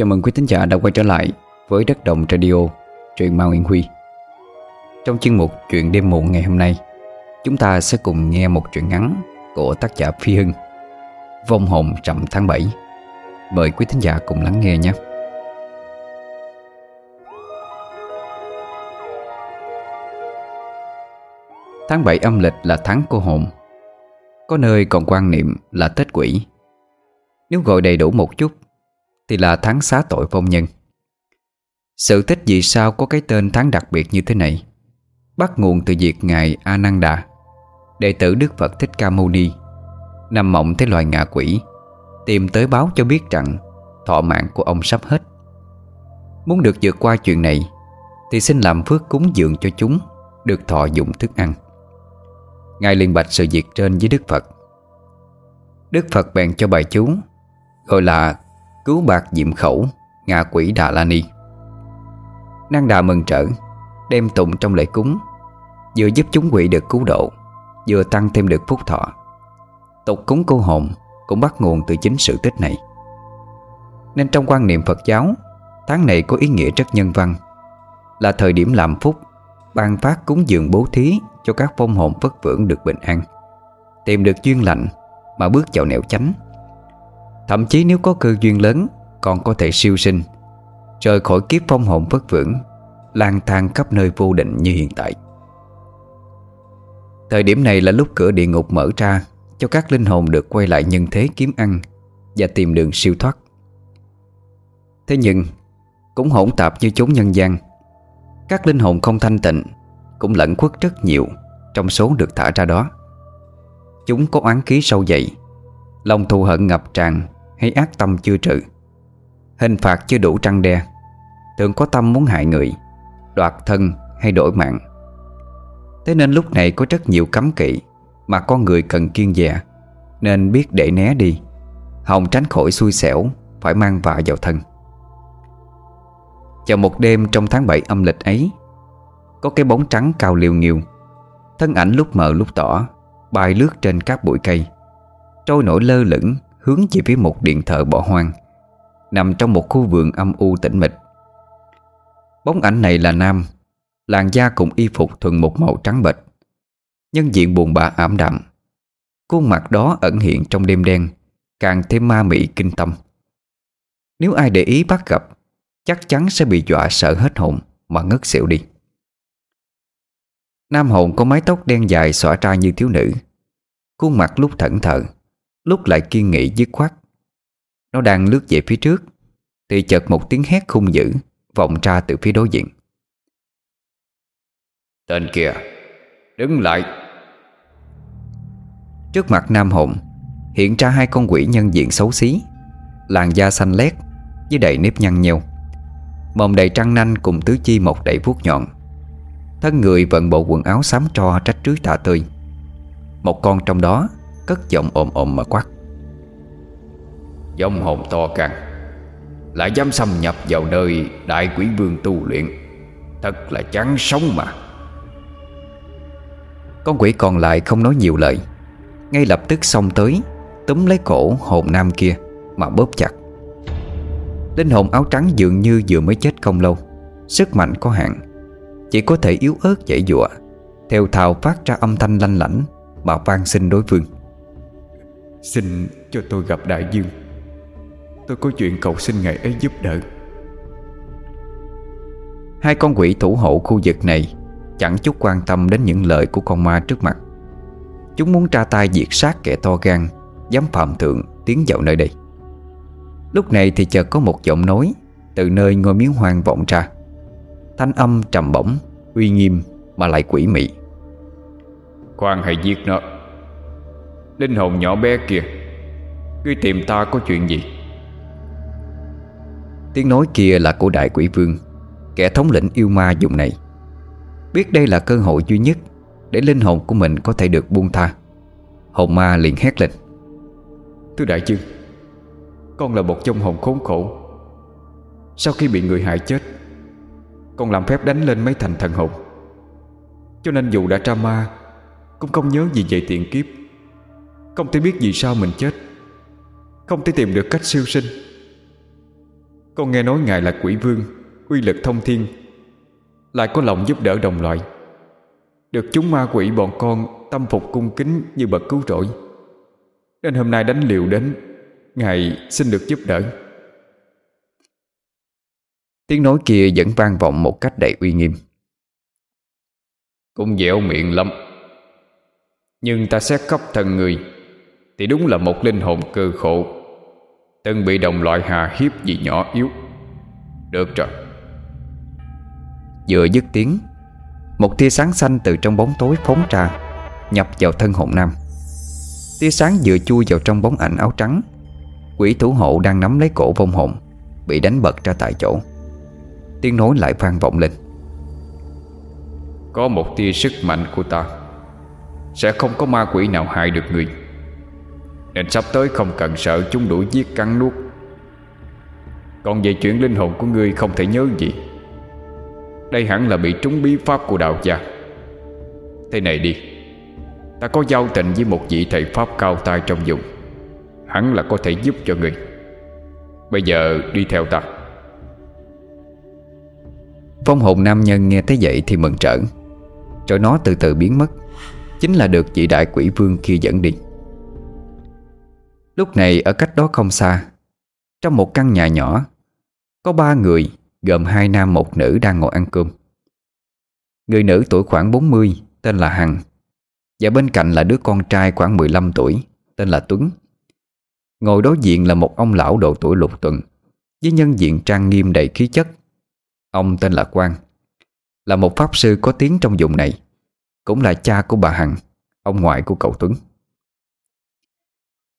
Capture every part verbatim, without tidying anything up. Chào mừng quý thính giả đã quay trở lại với Đất Đồng Radio, truyện ma Nguyễn Huy. Trong chuyên mục Chuyện đêm muộn ngày hôm nay, chúng ta sẽ cùng nghe một truyện ngắn của tác giả Phi Hưng, Vong hồn rằm tháng bảy. Mời quý thính giả cùng lắng nghe nhé. Tháng bảy âm lịch là tháng cô hồn. Có nơi còn quan niệm là Tết quỷ. Nếu gọi đầy đủ một chút thì là tháng xá tội vong nhân. Sự tích vì sao có cái tên tháng đặc biệt như thế này bắt nguồn từ việc ngài A Nan Đà, đệ tử Đức Phật Thích Ca Mâu Ni, nằm mộng thấy loài ngạ quỷ tìm tới báo cho biết rằng thọ mạng của ông sắp hết. Muốn được vượt qua chuyện này thì xin làm phước cúng dường cho chúng được thọ dụng thức ăn. Ngài liền bạch sự việc trên với Đức Phật. Đức Phật bèn cho bài chú gọi là Cứu bạc diệm khẩu, ngạ quỷ đà la ni. Năng đà mừng trở đem tụng trong lễ cúng, vừa giúp chúng quỷ được cứu độ, vừa tăng thêm được phúc thọ. Tục cúng cô hồn cũng bắt nguồn từ chính sự tích này. Nên trong quan niệm Phật giáo, tháng này có ý nghĩa rất nhân văn, là thời điểm làm phúc, ban phát cúng dường bố thí cho các vong hồn vất vưởng được bình an, tìm được duyên lành mà bước vào nẻo chánh. Thậm chí nếu có cơ duyên lớn, còn có thể siêu sinh, rời khỏi kiếp vong hồn vất vưởng, lang thang khắp nơi vô định như hiện tại. Thời điểm này là lúc cửa địa ngục mở ra cho các linh hồn được quay lại nhân thế kiếm ăn và tìm đường siêu thoát. Thế nhưng cũng hỗn tạp như chốn nhân gian, các linh hồn không thanh tịnh cũng lẩn khuất rất nhiều trong số được thả ra đó. Chúng có oán khí sâu dày, lòng thù hận ngập tràn hay ác tâm chưa trừ, hình phạt chưa đủ răn đe, thường có tâm muốn hại người, đoạt thân hay đổi mạng. Thế nên lúc này có rất nhiều cấm kỵ mà con người cần kiêng dè, nên biết để né đi, hòng tránh khỏi xui xẻo phải mang vạ vào thân. Vào một đêm trong tháng bảy âm lịch ấy, có cái bóng trắng cao liều nghiêu, thân ảnh lúc mờ lúc tỏ, bay lướt trên các bụi cây, trôi nổi lơ lửng hướng về phía một điện thờ bỏ hoang nằm trong một khu vườn âm u tĩnh mịch. Bóng ảnh này là nam, làn da cùng y phục thuần một màu trắng bệch, nhân diện buồn bã ảm đạm. Khuôn mặt đó ẩn hiện trong đêm đen, càng thêm ma mị kinh tâm. Nếu ai để ý bắt gặp, chắc chắn sẽ bị dọa sợ hết hồn mà ngất xỉu đi. Nam hồn có mái tóc đen dài xõa ra như thiếu nữ, khuôn mặt lúc thẫn thờ, lúc lại kiên nghị dứt khoát. Nó đang lướt về phía trước thì chợt một tiếng hét hung dữ vọng ra từ phía đối diện. Tên kia, đứng lại! Trước mặt nam hồn hiện ra hai con quỷ nhân diện xấu xí, làn da xanh lét với đầy nếp nhăn nheo, mồm đầy răng nanh cùng tứ chi mọc đầy vuốt nhọn. Thân người vận bộ quần áo xám tro rách rưới tả tơi. Một con trong đó cất giọng ồm ồm mà quát: Vong hồn to gan, lại dám xâm nhập vào nơi đại quỷ vương tu luyện, thật là chán sống mà. Con quỷ còn lại không nói nhiều lời, ngay lập tức xông tới, túm lấy cổ hồn nam kia mà bóp chặt. Linh hồn áo trắng dường như vừa mới chết không lâu, sức mạnh có hạn, chỉ có thể yếu ớt dãy dụa, thều thào phát ra âm thanh lanh lảnh mà van xin đối phương: Xin cho tôi gặp đại dương, tôi có chuyện cầu xin ngài ấy giúp đỡ. Hai con quỷ thủ hộ khu vực này chẳng chút quan tâm đến những lời của con ma trước mặt. Chúng muốn ra tay diệt sát kẻ to gan dám phạm thượng tiến vào nơi đây. Lúc này thì chợt có một giọng nói từ nơi ngôi miếu hoang vọng ra, thanh âm trầm bổng, uy nghiêm mà lại quỷ mị: Khoan hãy giết nó. Linh hồn nhỏ bé kia, ngươi tìm ta có chuyện gì? Tiếng nói kia là của đại quỷ vương, kẻ thống lĩnh yêu ma vùng này. Biết đây là cơ hội duy nhất để linh hồn của mình có thể được buông tha, hồn ma liền hét lên: Thưa đại dương, con là một vong hồn khốn khổ. Sau khi bị người hại chết, con làm phép đánh lên mấy thành thần hồn, cho nên dù đã tra ma cũng không nhớ gì về tiền kiếp, không thể biết vì sao mình chết, không thể tìm được cách siêu sinh. Con nghe nói Ngài là quỷ vương, uy lực thông thiên, lại có lòng giúp đỡ đồng loại. Được chúng ma quỷ bọn con tâm phục cung kính như bậc cứu rỗi, nên hôm nay đánh liều đến, Ngài xin được giúp đỡ. Tiếng nói kia vẫn vang vọng một cách đầy uy nghiêm. Cũng dẻo miệng lắm, nhưng ta xét khắp thân người thì đúng là một linh hồn cơ khổ, từng bị đồng loại hà hiếp vì nhỏ yếu. Được rồi. Vừa dứt tiếng, một tia sáng xanh từ trong bóng tối phóng ra, nhập vào thân hồn nam. Tia sáng vừa chui vào trong bóng ảnh áo trắng, quỷ thủ hộ đang nắm lấy cổ vong hồn bị đánh bật ra tại chỗ. Tiếng nói lại vang vọng lên. Có một tia sức mạnh của ta sẽ không có ma quỷ nào hại được người, nên sắp tới không cần sợ chúng đuổi giết cắn nuốt. Còn về chuyện linh hồn của ngươi không thể nhớ gì. Đây hẳn là bị trúng bí pháp của đạo gia. Thế này đi, ta có giao tình với một vị thầy pháp cao tay trong vùng, hẳn là có thể giúp cho ngươi. Bây giờ đi theo ta. Phong hồn nam nhân nghe thấy vậy thì mừng rỡ, rồi nó từ từ biến mất. Chính là được vị đại quỷ vương kia dẫn đi. Lúc này ở cách đó không xa, trong một căn nhà nhỏ, có ba người gồm hai nam một nữ đang ngồi ăn cơm. Người nữ tuổi khoảng bốn mươi tên là Hằng, và bên cạnh là đứa con trai khoảng mười lăm tuổi tên là Tuấn. Ngồi đối diện là một ông lão độ tuổi lục tuần với nhân diện trang nghiêm đầy khí chất. Ông tên là Quang, là một pháp sư có tiếng trong vùng này, cũng là cha của bà Hằng, ông ngoại của cậu Tuấn.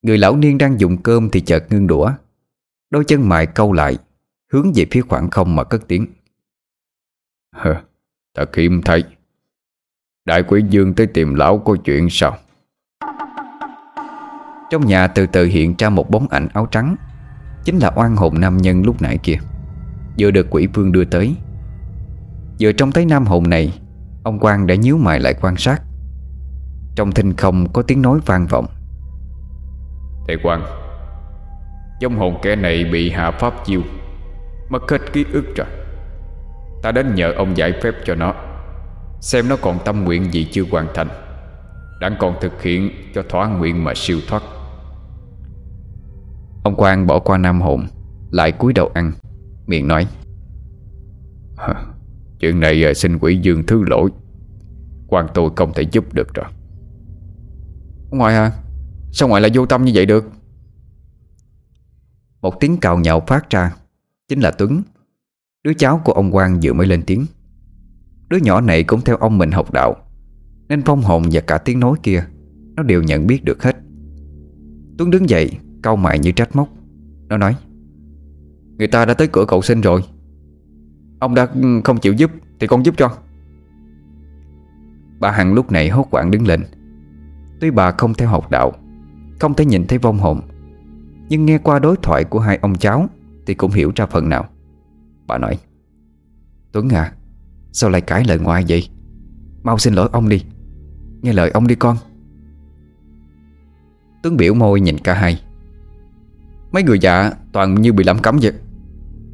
Người lão niên đang dùng cơm thì chợt ngưng đũa, đôi chân mày cau lại, hướng về phía khoảng không mà cất tiếng. Hờ, ta kiếm thấy đại quỷ vương tới tìm lão có chuyện sao? Trong nhà từ từ hiện ra một bóng ảnh áo trắng, chính là oan hồn nam nhân lúc nãy kia, vừa được quỷ vương đưa tới. Vừa trông thấy nam hồn này, ông Quang đã nhíu mày lại quan sát. Trong thinh không có tiếng nói vang vọng. Thầy Quang, vong hồn kẻ này bị hạ pháp chiêu, mất hết ký ức rồi. Ta đến nhờ ông giải phép cho nó, xem nó còn tâm nguyện gì chưa hoàn thành, đang còn thực hiện cho thỏa nguyện mà siêu thoát. Ông Quang bỏ qua nam hồn, lại cúi đầu ăn, miệng nói. Hả? Chuyện này xin quỷ vương thứ lỗi, quan tôi không thể giúp được rồi. Ngoại hả? Sao ngoại lại vô tâm như vậy được? Một tiếng cào nhạo phát ra. Chính là Tuấn, đứa cháu của ông Quang vừa mới lên tiếng. Đứa nhỏ này cũng theo ông mình học đạo, nên phong hồn và cả tiếng nói kia nó đều nhận biết được hết. Tuấn đứng dậy, cau mày như trách móc. Nó nói, người ta đã tới cửa cầu xin rồi, ông đã không chịu giúp thì con giúp cho. Bà Hằng lúc này hốt hoảng đứng lên. Tuy bà không theo học đạo, không thể nhìn thấy vong hồn, nhưng nghe qua đối thoại của hai ông cháu thì cũng hiểu ra phần nào. Bà nói, Tuấn à, sao lại cãi lời ngoại vậy? Mau xin lỗi ông đi, nghe lời ông đi con. Tuấn biểu môi nhìn cả hai. Mấy người dạ toàn như bị lẩm cẩm vậy,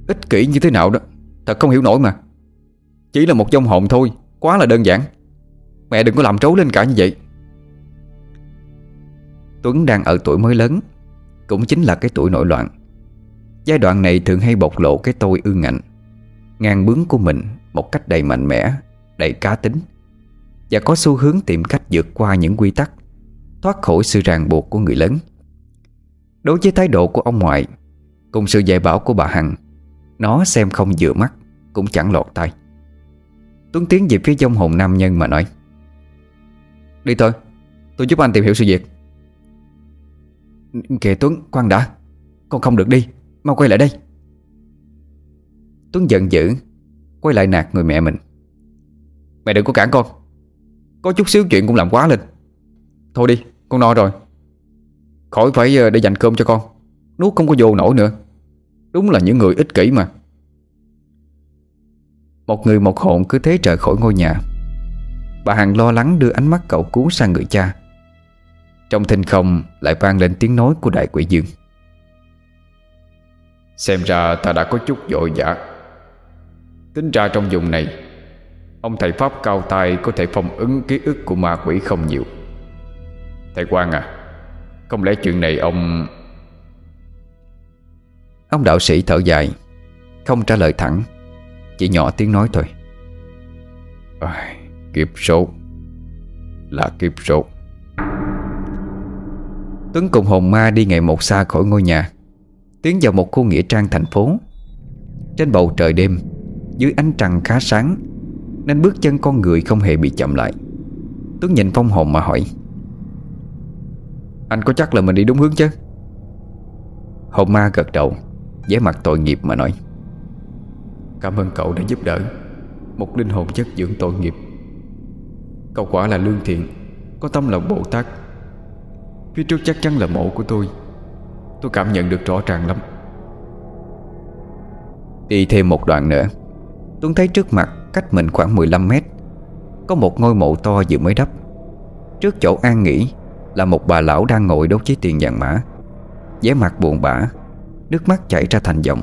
ích kỷ như thế nào đó, thật không hiểu nổi mà. Chỉ là một vong hồn thôi, quá là đơn giản. Mẹ đừng có làm trấu lên cả như vậy. Tuấn đang ở tuổi mới lớn, cũng chính là cái tuổi nổi loạn. Giai đoạn này thường hay bộc lộ cái tôi ương ngạnh, ngang bướng của mình một cách đầy mạnh mẽ, đầy cá tính, và có xu hướng tìm cách vượt qua những quy tắc, thoát khỏi sự ràng buộc của người lớn. Đối với thái độ của ông ngoại cùng sự dạy bảo của bà Hằng, nó xem không vừa mắt, cũng chẳng lọt tai. Tuấn tiến về phía vong hồn nam nhân mà nói, đi thôi, tôi giúp anh tìm hiểu sự việc. Kệ Tuấn, Quang đã, con không được đi, mau quay lại đây. Tuấn giận dữ quay lại nạt người mẹ mình. Mẹ đừng có cản con, có chút xíu chuyện cũng làm quá lên. Thôi đi, con no rồi, khỏi phải để dành cơm cho con, nuốt không có vô nổi nữa. Đúng là những người ích kỷ mà. Một người một hồn cứ thế rời khỏi ngôi nhà. Bà Hằng lo lắng đưa ánh mắt cậu cứu sang người cha. Trong thinh không lại vang lên tiếng nói của đại quỷ dương. Xem ra ta đã có chút vội vã. Tính ra trong vùng này, ông thầy pháp cao tay có thể phong ấn ký ức của ma quỷ không nhiều. Thầy Quang à, không lẽ chuyện này ông... Ông đạo sĩ thở dài, không trả lời thẳng, chỉ nhỏ tiếng nói thôi. À, kiếp số là kiếp số. Tuấn cùng hồn ma đi ngày một xa khỏi ngôi nhà, tiến vào một khu nghĩa trang thành phố. Trên bầu trời đêm, dưới ánh trăng khá sáng, nên bước chân con người không hề bị chậm lại. Tuấn nhìn phong hồn mà hỏi: anh có chắc là mình đi đúng hướng chứ? Hồn ma gật đầu, vẻ mặt tội nghiệp mà nói: cảm ơn cậu đã giúp đỡ một linh hồn chất dưỡng tội nghiệp. Cậu quả là lương thiện, có tâm lòng Bồ Tát. Phía trước chắc chắn là mộ của tôi. Tôi cảm nhận được rõ ràng lắm. Đi thêm một đoạn nữa, Tuấn thấy trước mặt cách mình khoảng mười lăm mét có một ngôi mộ to vừa mới đắp. Trước chỗ an nghỉ là một bà lão đang ngồi đốt cháy tiền vàng mã, vẻ mặt buồn bã, nước mắt chảy ra thành dòng,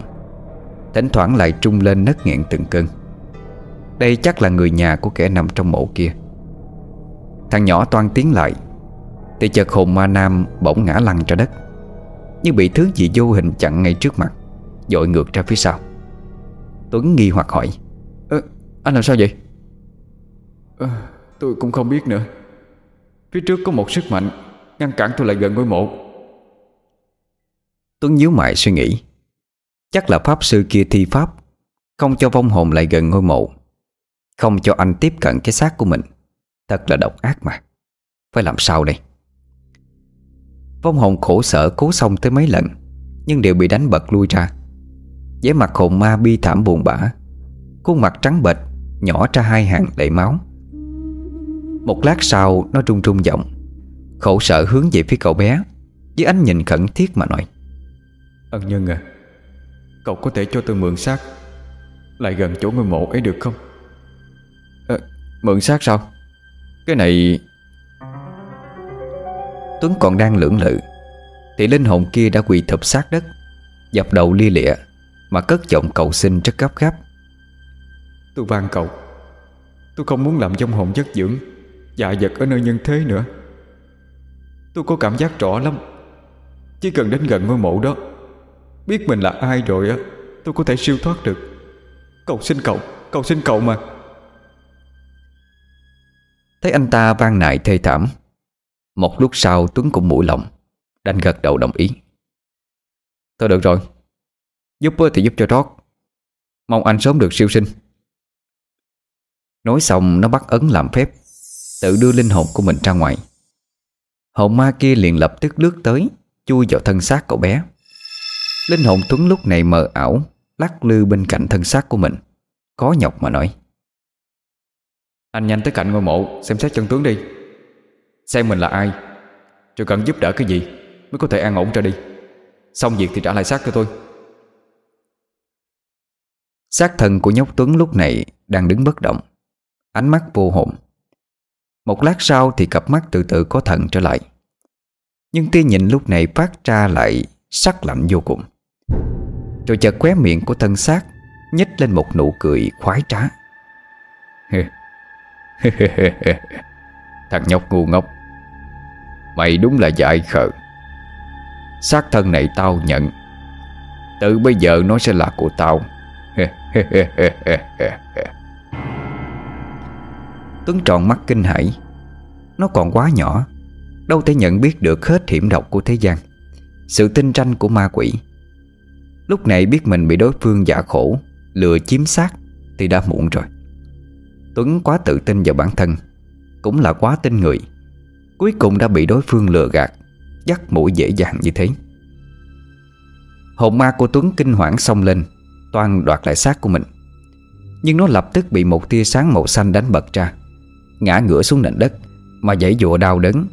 thỉnh thoảng lại trung lên nấc nghẹn từng cơn. Đây chắc là người nhà của kẻ nằm trong mộ kia. Thằng nhỏ toan tiến lại thì chợt hồn ma nam bỗng ngã lăn ra đất, như bị thứ gì vô hình chặn ngay trước mặt, dội ngược ra phía sau. Tuấn nghi hoặc hỏi: Ơ, anh làm sao vậy? À, tôi cũng không biết nữa. Phía trước có một sức mạnh ngăn cản tôi lại gần ngôi mộ. Tuấn nhíu mày suy nghĩ, chắc là pháp sư kia thi pháp, không cho vong hồn lại gần ngôi mộ, không cho anh tiếp cận cái xác của mình. Thật là độc ác mà. Phải làm sao đây? Vong hồn khổ sở cố xông tới mấy lần, nhưng đều bị đánh bật lui ra. Vẻ mặt hồn ma bi thảm buồn bã, khuôn mặt trắng bệch nhỏ ra hai hàng đầy máu. Một lát sau, nó run run giọng, khổ sở hướng về phía cậu bé với ánh nhìn khẩn thiết mà nói: ân nhân à, cậu có thể cho tôi mượn xác lại gần chỗ ngôi mộ ấy được không? À, mượn xác sao? Cái này... Tuấn còn đang lưỡng lự thì linh hồn kia đã quỳ thụp sát đất, dập đầu lia lịa mà cất giọng cầu xin rất gấp gáp: tôi van cậu, tôi không muốn làm vong hồn chất dưỡng dạ vật ở nơi nhân thế nữa. Tôi có cảm giác rõ lắm, chỉ cần đến gần ngôi mộ đó, biết mình là ai rồi á, tôi có thể siêu thoát được. Cầu xin cậu, cầu xin cậu mà. Thấy anh ta van nài thê thảm, một lúc sau Tuấn cũng mũi lòng, đành gật đầu đồng ý. Thôi được rồi, giúp thì giúp cho trót, mong anh sớm được siêu sinh. Nói xong nó bắt ấn làm phép, tự đưa linh hồn của mình ra ngoài. Hồn ma kia liền lập tức lướt tới, chui vào thân xác cậu bé. Linh hồn Tuấn lúc này mờ ảo, lắc lư bên cạnh thân xác của mình, khó nhọc mà nói: anh nhanh tới cạnh ngôi mộ xem xét chân tướng đi, xem mình là ai, rồi cần giúp đỡ cái gì mới có thể an ổn ra đi. Xong việc thì trả lại xác cho tôi. Xác thân của nhóc Tuấn lúc này đang đứng bất động, ánh mắt vô hồn. Một lát sau thì cặp mắt từ từ có thần trở lại, nhưng tia nhìn lúc này phát ra lại sắc lạnh vô cùng. Rồi chợt khóe miệng của thân xác nhếch lên một nụ cười khoái trá. Thằng nhóc ngu ngốc, mày đúng là dại khờ. Xác thân này tao nhận, từ bây giờ nó sẽ là của tao. Tuấn tròn mắt kinh hãi, nó còn quá nhỏ, đâu thể nhận biết được hết hiểm độc của thế gian, sự tinh ranh của ma quỷ. Lúc này biết mình bị đối phương giả khổ lừa chiếm xác thì đã muộn rồi. Tuấn quá tự tin vào bản thân, cũng là quá tin người, cuối cùng đã bị đối phương lừa gạt, dắt mũi dễ dàng như thế. Hồn ma của Tuấn kinh hoảng xông lên, toan đoạt lại xác của mình, nhưng nó lập tức bị một tia sáng màu xanh đánh bật ra, ngã ngửa xuống nền đất mà giãy giụa đau đớn,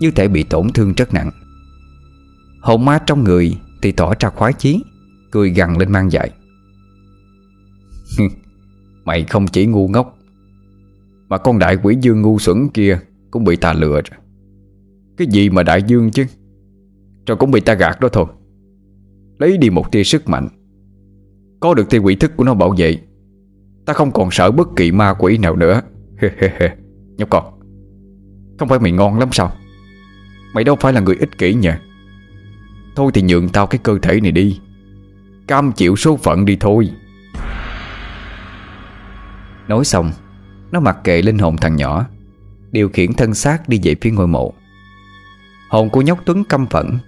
như thể bị tổn thương rất nặng. Hồn ma trong người thì tỏ ra khoái chí, cười gằn lên mang dại: mày không chỉ ngu ngốc, mà con đại quỷ dương ngu xuẩn kia cũng bị ta lừa rồi. Cái gì mà đại dương chứ, rồi cũng bị ta gạt đó thôi. Lấy đi một tia sức mạnh Có được tia quỷ thức của nó bảo vệ, ta không còn sợ bất kỳ ma quỷ nào nữa. Nhóc con, không phải mày ngon lắm sao? Mày đâu phải là người ích kỷ nhỉ? Thôi thì nhượng tao cái cơ thể này đi, cam chịu số phận đi thôi. Nói xong, nó mặc kệ linh hồn thằng nhỏ, điều khiển thân xác đi về phía ngôi mộ. Hồn của nhóc Tuấn căm phẫn,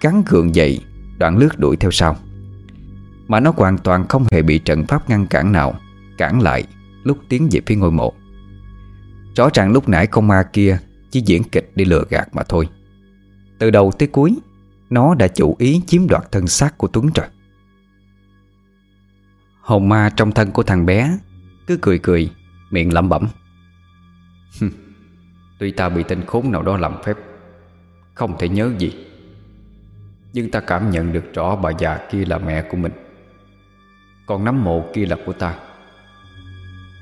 cắn gượng dậy, đoạn lướt đuổi theo sau. Mà nó hoàn toàn không hề bị trận pháp ngăn cản nào cản lại lúc tiến về phía ngôi mộ. Rõ ràng lúc nãy con ma kia chỉ diễn kịch để lừa gạt mà thôi. Từ đầu tới cuối, nó đã chủ ý chiếm đoạt thân xác của Tuấn rồi. Hồn ma trong thân của thằng bé cứ cười cười, miệng lẩm bẩm: tuy ta bị tên khốn nào đó làm phép, không thể nhớ gì, nhưng ta cảm nhận được rõ bà già kia là mẹ của mình. Còn nấm mộ kia là của ta.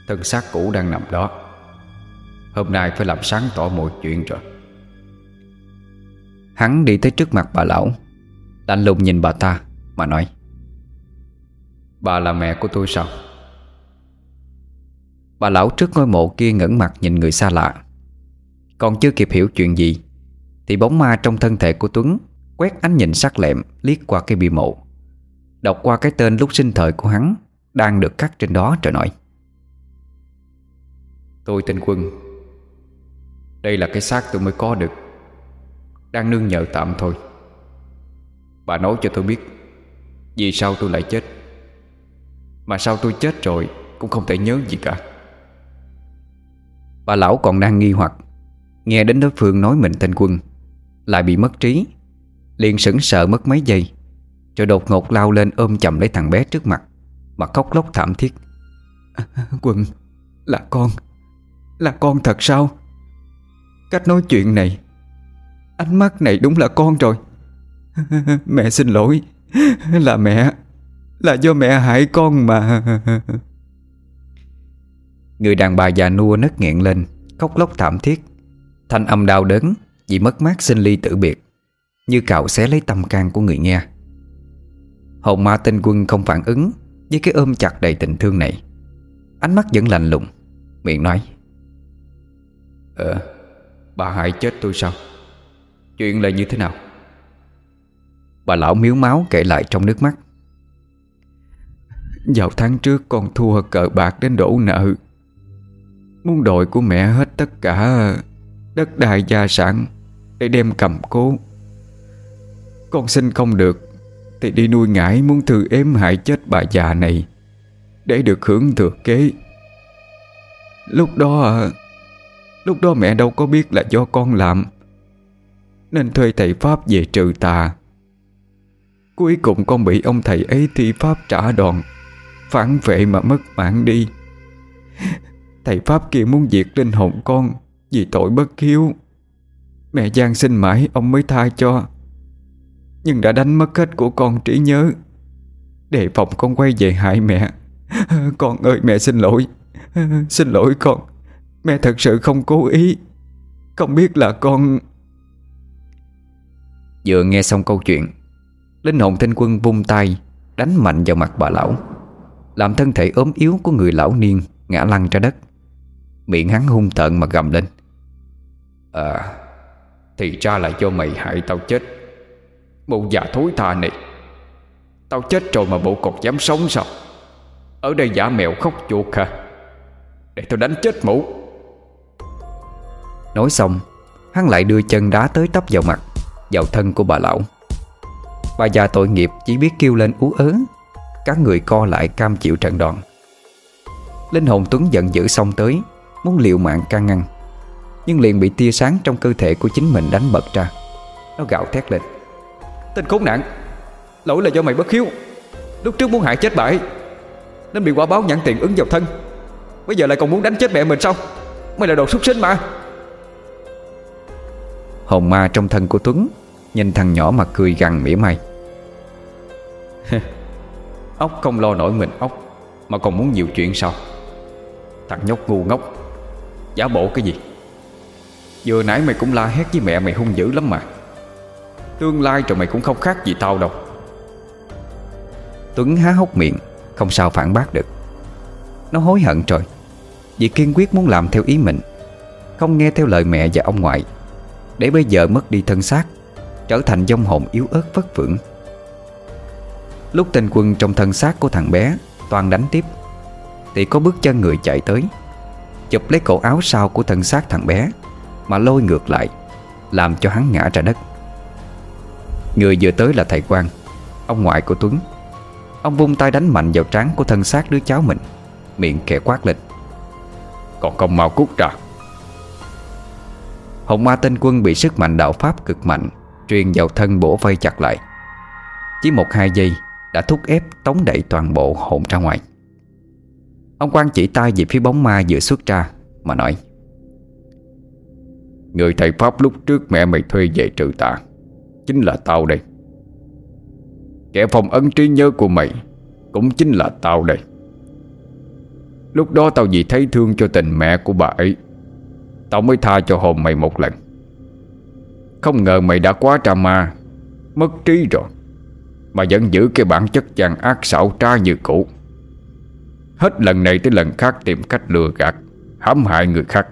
Thân xác cũ đang nằm đó. Hôm nay phải làm sáng tỏ mọi chuyện rồi. Hắn đi tới trước mặt bà lão, lạnh lùng nhìn bà ta mà nói: bà là mẹ của tôi sao? Bà lão trước ngôi mộ kia ngẩng mặt nhìn người xa lạ. Còn chưa kịp hiểu chuyện gì thì bóng ma trong thân thể của Tuấn quét ánh nhìn sắc lẹm liếc qua cái bia mộ, đọc qua cái tên lúc sinh thời của hắn đang được khắc trên đó rồi nói: tôi tên Quân. Đây là cái xác tôi mới có được, đang nương nhờ tạm thôi. Bà nói cho tôi biết vì sao tôi lại chết, mà sao tôi chết rồi cũng không thể nhớ gì cả. Bà lão còn đang nghi hoặc, nghe đến đối phương nói mình tên Quân lại bị mất trí, liền sững sờ mất mấy giây, rồi đột ngột lao lên ôm chầm lấy thằng bé trước mặt mà khóc lóc thảm thiết: Quân, là con, là con thật sao? Cách nói chuyện này, ánh mắt này đúng là con rồi. Mẹ xin lỗi, là mẹ, là do mẹ hại con mà. Người đàn bà già nua nấc nghẹn lên, khóc lóc thảm thiết, thanh âm đau đớn vì mất mát sinh ly tử biệt, như cạo xé lấy tâm can của người nghe. Hồn ma tên Quân không phản ứng với cái ôm chặt đầy tình thương này, ánh mắt vẫn lạnh lùng, miệng nói: Ờ, bà hại chết tôi sao? Chuyện là như thế nào? Bà lão miếu máu kể lại trong nước mắt: Vào tháng trước con thua cờ bạc đến đổ nợ, muốn đòi của mẹ hết tất cả đất đai gia sản để đem cầm cố. Con xin không được thì đi nuôi ngải muốn thư ếm hại chết bà già này để được hưởng thừa kế. Lúc đó Lúc đó mẹ đâu có biết là do con làm, nên thuê thầy Pháp về trừ tà. Cuối cùng con bị ông thầy ấy thi Pháp trả đòn, phản vệ mà mất mạng đi. Thầy Pháp kia muốn diệt linh hồn con vì tội bất hiếu. Mẹ van xin mãi ông mới tha cho, nhưng đã đánh mất hết của con trí nhớ, đề phòng con quay về hại mẹ. Con ơi, mẹ xin lỗi, xin lỗi con, mẹ thật sự không cố ý, không biết là con. Vừa nghe xong câu chuyện, linh hồn Thanh Quân vung tay đánh mạnh vào mặt bà lão, làm thân thể ốm yếu của người lão niên ngã lăn ra đất. Miệng hắn hung tợn mà gầm lên: À, thì ra là do mày hại tao chết, bộ già thối tha này. Tao chết rồi mà bộ còn dám sống sao? Ở đây giả mèo khóc chuột hả? Để tao đánh chết mụ. Nói xong, hắn lại đưa chân đá tới tấp vào mặt, vào thân của bà lão. Bà già tội nghiệp chỉ biết kêu lên ú ớ, các người co lại cam chịu trận đòn. Linh hồn Tuấn giận dữ xông tới, muốn liều mạng can ngăn, nhưng liền bị tia sáng trong cơ thể của chính mình đánh bật ra. Nó gào thét lên: Tên khốn nạn, lỗi là do mày bất hiếu. Lúc trước muốn hại chết bà ấy, nên bị quả báo nhãn tiền ứng vào thân. Bây giờ lại còn muốn đánh chết mẹ mình sao? Mày là đồ súc sinh mà. Hồn ma trong thân của Tuấn nhìn thằng nhỏ mà cười gằn mỉa mai: Ốc không lo nổi mình ốc mà còn muốn nhiều chuyện sao? Thằng nhóc ngu ngốc, giả bộ cái gì? Vừa nãy mày cũng la hét với mẹ mày hung dữ lắm mà. Tương lai rồi mày cũng không khác gì tao đâu. Tuấn há hốc miệng, không sao phản bác được. Nó hối hận rồi, vì kiên quyết muốn làm theo ý mình, không nghe theo lời mẹ và ông ngoại, để bây giờ mất đi thân xác, trở thành vong hồn yếu ớt vất vưởng. Lúc tên Quân trong thân xác của thằng bé toan đánh tiếp thì có bước chân người chạy tới, chụp lấy cổ áo sau của thân xác thằng bé mà lôi ngược lại, làm cho hắn ngã ra đất. Người vừa tới là thầy Quang, ông ngoại của Tuấn. Ông vung tay đánh mạnh vào trán của thân xác đứa cháu mình, miệng khẽ quát lên: "Còn không mau cút ra!" Hồn ma tên Quân bị sức mạnh đạo pháp cực mạnh truyền vào thân bổ vây chặt lại. Chỉ một hai giây đã thúc ép tống đẩy toàn bộ hồn ra ngoài. Ông Quang chỉ tay về phía bóng ma vừa xuất ra mà nói: "Người thầy pháp lúc trước mẹ mày thuê về trừ tà chính là tao đây. Kẻ phong ấn trí nhớ của mày cũng chính là tao đây. Lúc đó tao vì thấy thương cho tình mẹ của bà ấy, tao mới tha cho hồn mày một lần. Không ngờ mày đã quá trà ma, mất trí rồi mà vẫn giữ cái bản chất gian ác xảo trá như cũ. Hết lần này tới lần khác tìm cách lừa gạt, hãm hại người khác.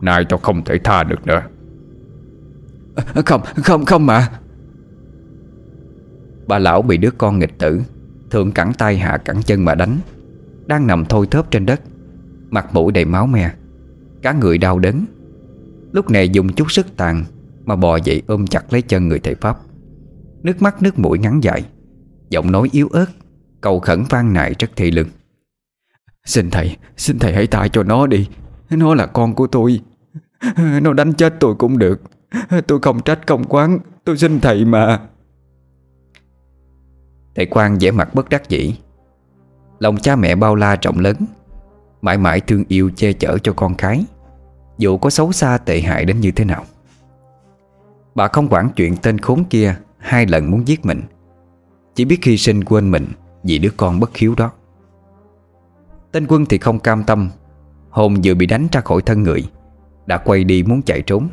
Nay tao không thể tha được nữa." "Không, không, không mà." Bà lão bị đứa con nghịch tử thượng cẳng tay hạ cẳng chân mà đánh, đang nằm thôi thớp trên đất, mặt mũi đầy máu me, cả người đau đớn, lúc này dùng chút sức tàn mà bò dậy ôm chặt lấy chân người thầy pháp, nước mắt nước mũi ngắn dài, giọng nói yếu ớt cầu khẩn vang nài rất thị lương: "Xin thầy, xin thầy hãy tha cho nó đi. Nó là con của tôi. Nó đánh chết tôi cũng được. Tôi không trách không oán. Tôi xin thầy mà." Thầy Quang vẻ mặt bất đắc dĩ. Lòng cha mẹ bao la rộng lớn, mãi mãi thương yêu che chở cho con cái, dù có xấu xa tệ hại đến như thế nào. Bà không quản chuyện tên khốn kia hai lần muốn giết mình, chỉ biết hy sinh quên mình vì đứa con bất hiếu đó. Tên Quân thì không cam tâm, hồn vừa bị đánh ra khỏi thân người đã quay đi muốn chạy trốn.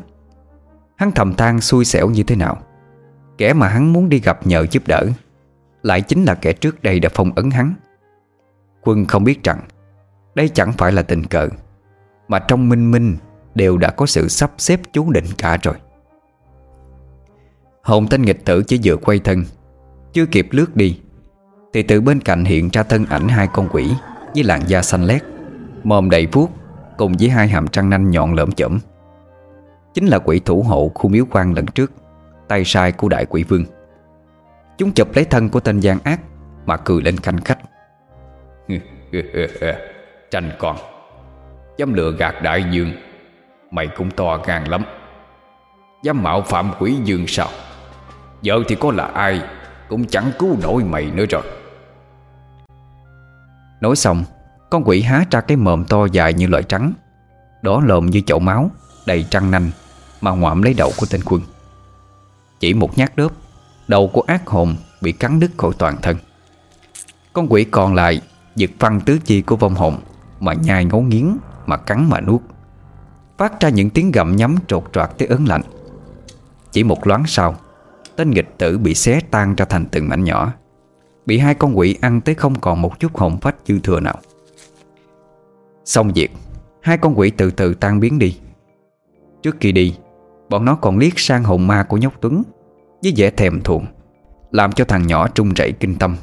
Hắn thầm than xui xẻo như thế nào, kẻ mà hắn muốn đi gặp nhờ giúp đỡ lại chính là kẻ trước đây đã phong ấn hắn. Quân không biết rằng đây chẳng phải là tình cờ, mà trong minh minh đều đã có sự sắp xếp chú định cả rồi. Hồn tên nghịch tử chỉ vừa quay thân, chưa kịp lướt đi thì từ bên cạnh hiện ra thân ảnh hai con quỷ với làn da xanh lét, mồm đầy vuốt cùng với hai hàm răng nanh nhọn lởm chởm. Chính là quỷ thủ hộ khu miếu quan lần trước, tay sai của đại quỷ vương. Chúng chụp lấy thân của tên gian ác mà cười lên khanh khách: "Tranh con, dám lừa gạt đại dương, mày cũng to gan lắm. Dám mạo phạm quỷ dương sao? Giờ thì có là ai cũng chẳng cứu nổi mày nữa rồi." Nói xong, con quỷ há ra cái mồm to dài như loại trắng, đỏ lồm như chậu máu, đầy trăng nanh mà ngoạm lấy đầu của tên Quân. Chỉ một nhát đớp, đầu của ác hồn bị cắn đứt khỏi toàn thân. Con quỷ còn lại giật phăng tứ chi của vong hồn mà nhai ngấu nghiến, mà cắn mà nuốt, phát ra những tiếng gầm nhắm trột trọt tới ớn lạnh. Chỉ một loáng sau, tên nghịch tử bị xé tan ra thành từng mảnh nhỏ, bị hai con quỷ ăn tới không còn một chút hồn phách dư thừa nào. Xong việc, hai con quỷ từ từ tan biến đi. Trước khi đi, bọn nó còn liếc sang hồn ma của nhóc Tuấn với vẻ thèm thuồng, làm cho thằng nhỏ run rẩy kinh tâm.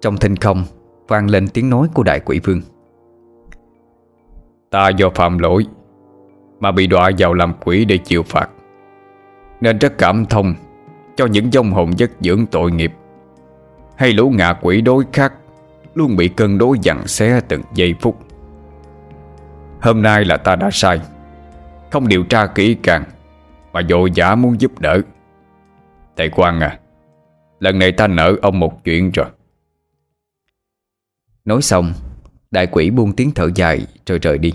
Trong thinh không vang lên tiếng nói của đại quỷ vương: "Ta do phạm lỗi mà bị đọa vào làm quỷ để chịu phạt, nên rất cảm thông cho những vong hồn vất dưỡng tội nghiệp, hay lũ ngạ quỷ đối khác luôn bị cơn đối giằng xé từng giây phút. Hôm nay là ta đã sai, không điều tra kỹ càng mà vội vã muốn giúp đỡ. Thầy Quang à, lần này ta nợ ông một chuyện rồi." Nói xong, đại quỷ buông tiếng thở dài rồi rời đi.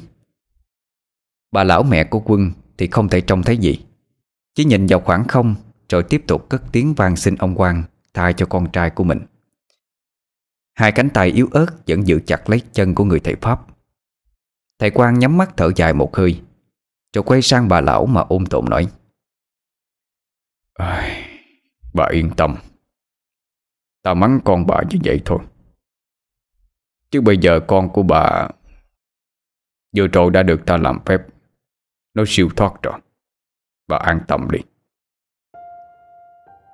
Bà lão mẹ của Quân thì không thể trông thấy gì, chỉ nhìn vào khoảng không rồi tiếp tục cất tiếng van xin ông Quang tha cho con trai của mình. Hai cánh tay yếu ớt vẫn giữ chặt lấy chân của người thầy pháp. Thầy Quang nhắm mắt thở dài một hơi, rồi quay sang bà lão mà ôm tồn nói: "Bà yên tâm, Ta mắng con bà như vậy thôi. Chứ bây giờ con của bà vừa rồi đã được ta làm phép, nó siêu thoát rồi. Bà an tâm đi.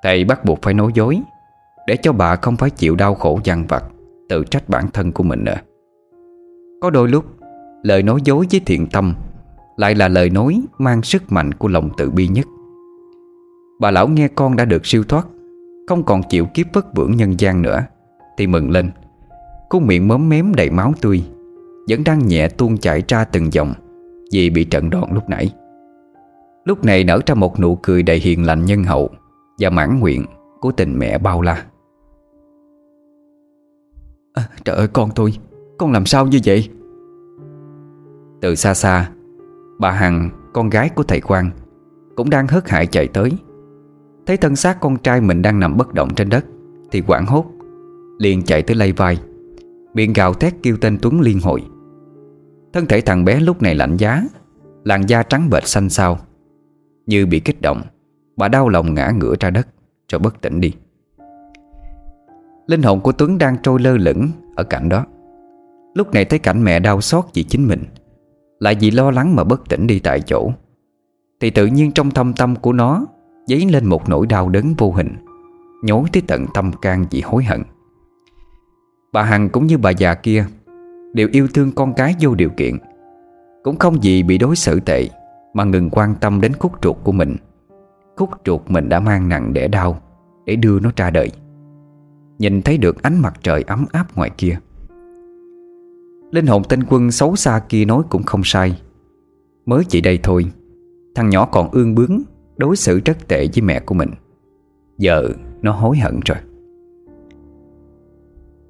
Thầy bắt buộc phải nói dối để cho bà không phải chịu đau khổ dằn vặt, tự trách bản thân của mình nữa. Có đôi lúc lời nói dối với thiện tâm lại là lời nói mang sức mạnh của lòng từ bi nhất. Bà lão nghe con đã được siêu thoát, không còn chịu kiếp vất vưởng nhân gian nữa, thì mừng lên. Cô miệng mớm mém đầy máu tươi vẫn đang nhẹ tuôn chảy ra từng dòng vì bị trận đòn lúc nãy. Lúc này nở ra một nụ cười đầy hiền lành nhân hậu và mãn nguyện của tình mẹ bao la. À, trời ơi con tôi, con làm sao như vậy? Từ xa xa, bà Hằng, con gái của thầy Quang, cũng đang hớt hải chạy tới. Thấy thân xác con trai mình đang nằm bất động trên đất thì hoảng hốt, liền chạy tới lay vai, miệng gào thét kêu tên Tuấn liên hồi. Thân thể thằng bé lúc này lạnh giá, làn da trắng bệch xanh xao. Như bị kích động, bà đau lòng ngã ngửa ra đất rồi bất tỉnh đi. Linh hồn của Tuấn đang trôi lơ lửng ở cạnh đó. Lúc này thấy cảnh mẹ đau xót vì chính mình, lại vì lo lắng mà bất tỉnh đi tại chỗ, thì tự nhiên trong thâm tâm của nó dấy lên một nỗi đau đớn vô hình, nhối tới tận tâm can vì hối hận. Bà Hằng cũng như bà già kia đều yêu thương con cái vô điều kiện, cũng không gì bị đối xử tệ mà ngừng quan tâm đến khúc ruột của mình, khúc ruột mình đã mang nặng đẻ đau để đưa nó ra đời. Nhìn thấy được ánh mặt trời ấm áp ngoài kia, linh hồn tên Quân xấu xa kia nói cũng không sai. Mới chỉ đây thôi, thằng nhỏ còn ương bướng, đối xử rất tệ với mẹ của mình, giờ nó hối hận rồi.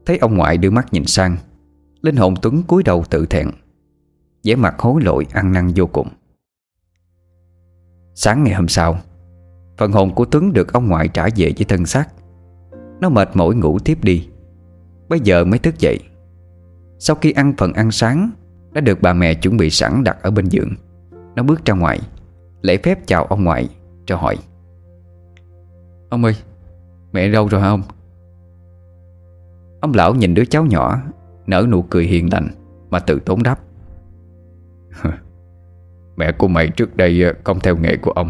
Thấy ông ngoại đưa mắt nhìn sang, linh hồn Tuấn cúi đầu tự thẹn, vẻ mặt hối lỗi ăn năn vô cùng. Sáng ngày hôm sau, phần hồn của Tuấn được ông ngoại trả về với thân xác. Nó mệt mỏi ngủ tiếp đi. Bây giờ mới thức dậy. Sau khi ăn phần ăn sáng đã được bà mẹ chuẩn bị sẵn đặt ở bên giường, nó bước ra ngoài, lễ phép chào ông ngoại cho hỏi: Ông ơi, mẹ đâu rồi hả ông? Ông lão nhìn đứa cháu nhỏ, nở nụ cười hiền lành mà tự tốn đáp: Mẹ của mày trước đây không theo nghề của ông,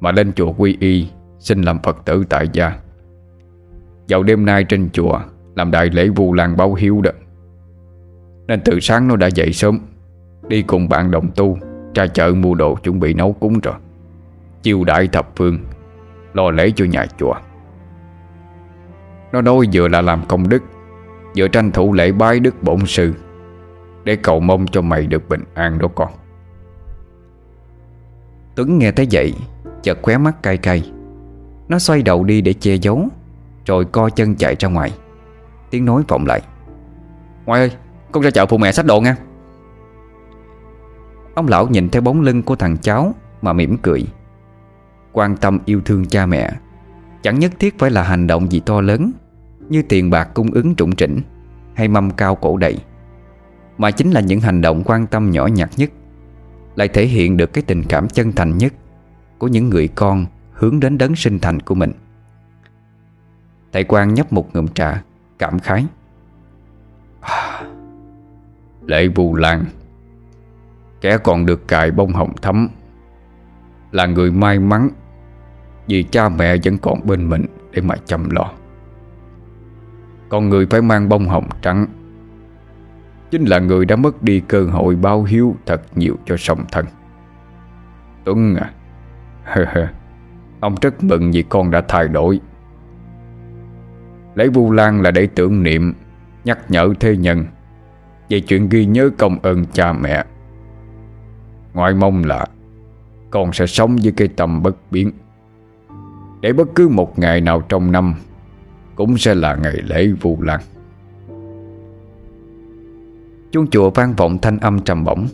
mà lên chùa quy y xin làm Phật tử tại gia. Vào đêm nay trên chùa làm đại lễ Vu Lan báo hiếu đó, nên từ sáng nó đã dậy sớm, đi cùng bạn đồng tu ra chợ mua đồ chuẩn bị nấu cúng rồi chiêu đãi thập phương, lo lễ cho nhà chùa. Nó nói vừa là làm công đức, vừa tranh thủ lễ bái đức bổn sư để cầu mong cho mày được bình an đó con. Tuấn nghe thấy vậy chợt khóe mắt cay cay. Nó xoay đầu đi để che giấu, rồi co chân chạy ra ngoài. Tiếng nói vọng lại: Ngoại ơi, con ra chợ phụ mẹ xách đồ nha. Ông lão nhìn theo bóng lưng của thằng cháu mà mỉm cười. Quan tâm yêu thương cha mẹ chẳng nhất thiết phải là hành động gì to lớn như tiền bạc cung ứng trũng trĩnh hay mâm cao cổ đầy, mà chính là những hành động quan tâm nhỏ nhặt nhất lại thể hiện được cái tình cảm chân thành nhất của những người con hướng đến đấng sinh thành của mình. Thầy Quang nhấp một ngụm trà, cảm khái: à, lễ Vu Lan, kẻ còn được cài bông hồng thắm là người may mắn vì cha mẹ vẫn còn bên mình để mà chăm lo. Còn người phải mang bông hồng trắng chính là người đã mất đi cơ hội báo hiếu thật nhiều cho song thân. Tuấn à, ông rất mừng vì con đã thay đổi. Lễ Vu Lan là để tưởng niệm, nhắc nhở thế nhân về chuyện ghi nhớ công ơn cha mẹ. Ngoại mong là con sẽ sống với cái tâm bất biến, để bất cứ một ngày nào trong năm cũng sẽ là ngày lễ Vu Lan. Chuông chùa vang vọng thanh âm trầm bổng,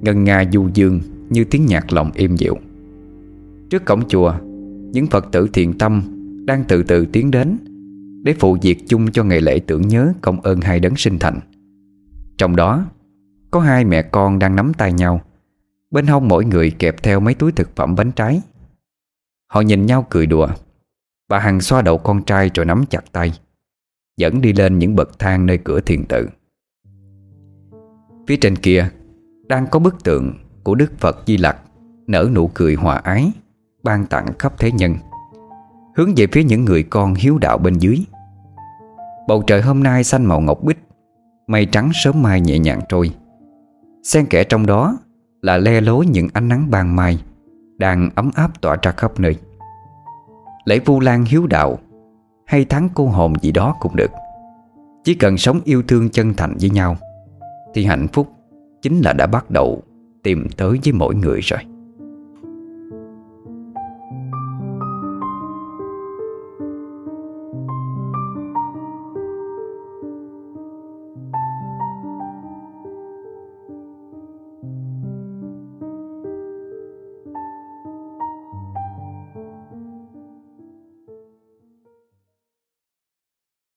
ngân nga du dương như tiếng nhạc lòng êm dịu. Trước cổng chùa, những Phật tử thiện tâm đang từ từ tiến đến để phụ việc chung cho ngày lễ tưởng nhớ công ơn hai đấng sinh thành. Trong đó có hai mẹ con đang nắm tay nhau, bên hông mỗi người kẹp theo mấy túi thực phẩm bánh trái. Họ nhìn nhau cười đùa, Bà Hằng xoa đầu con trai rồi nắm chặt tay, dẫn đi lên những bậc thang nơi cửa thiền tự. Phía trên kia đang có bức tượng của Đức Phật Di Lặc nở nụ cười hòa ái, ban tặng khắp thế nhân, hướng về phía những người con hiếu đạo bên dưới. Bầu trời hôm nay xanh màu ngọc bích, mây trắng sớm mai nhẹ nhàng trôi, xen kẽ trong đó là le lối những ánh nắng ban mai đang ấm áp tỏa ra khắp nơi. Lễ Vu Lan hiếu đạo hay tháng cô hồn gì đó cũng được, chỉ cần sống yêu thương chân thành với nhau thì hạnh phúc chính là đã bắt đầu tìm tới với mỗi người rồi.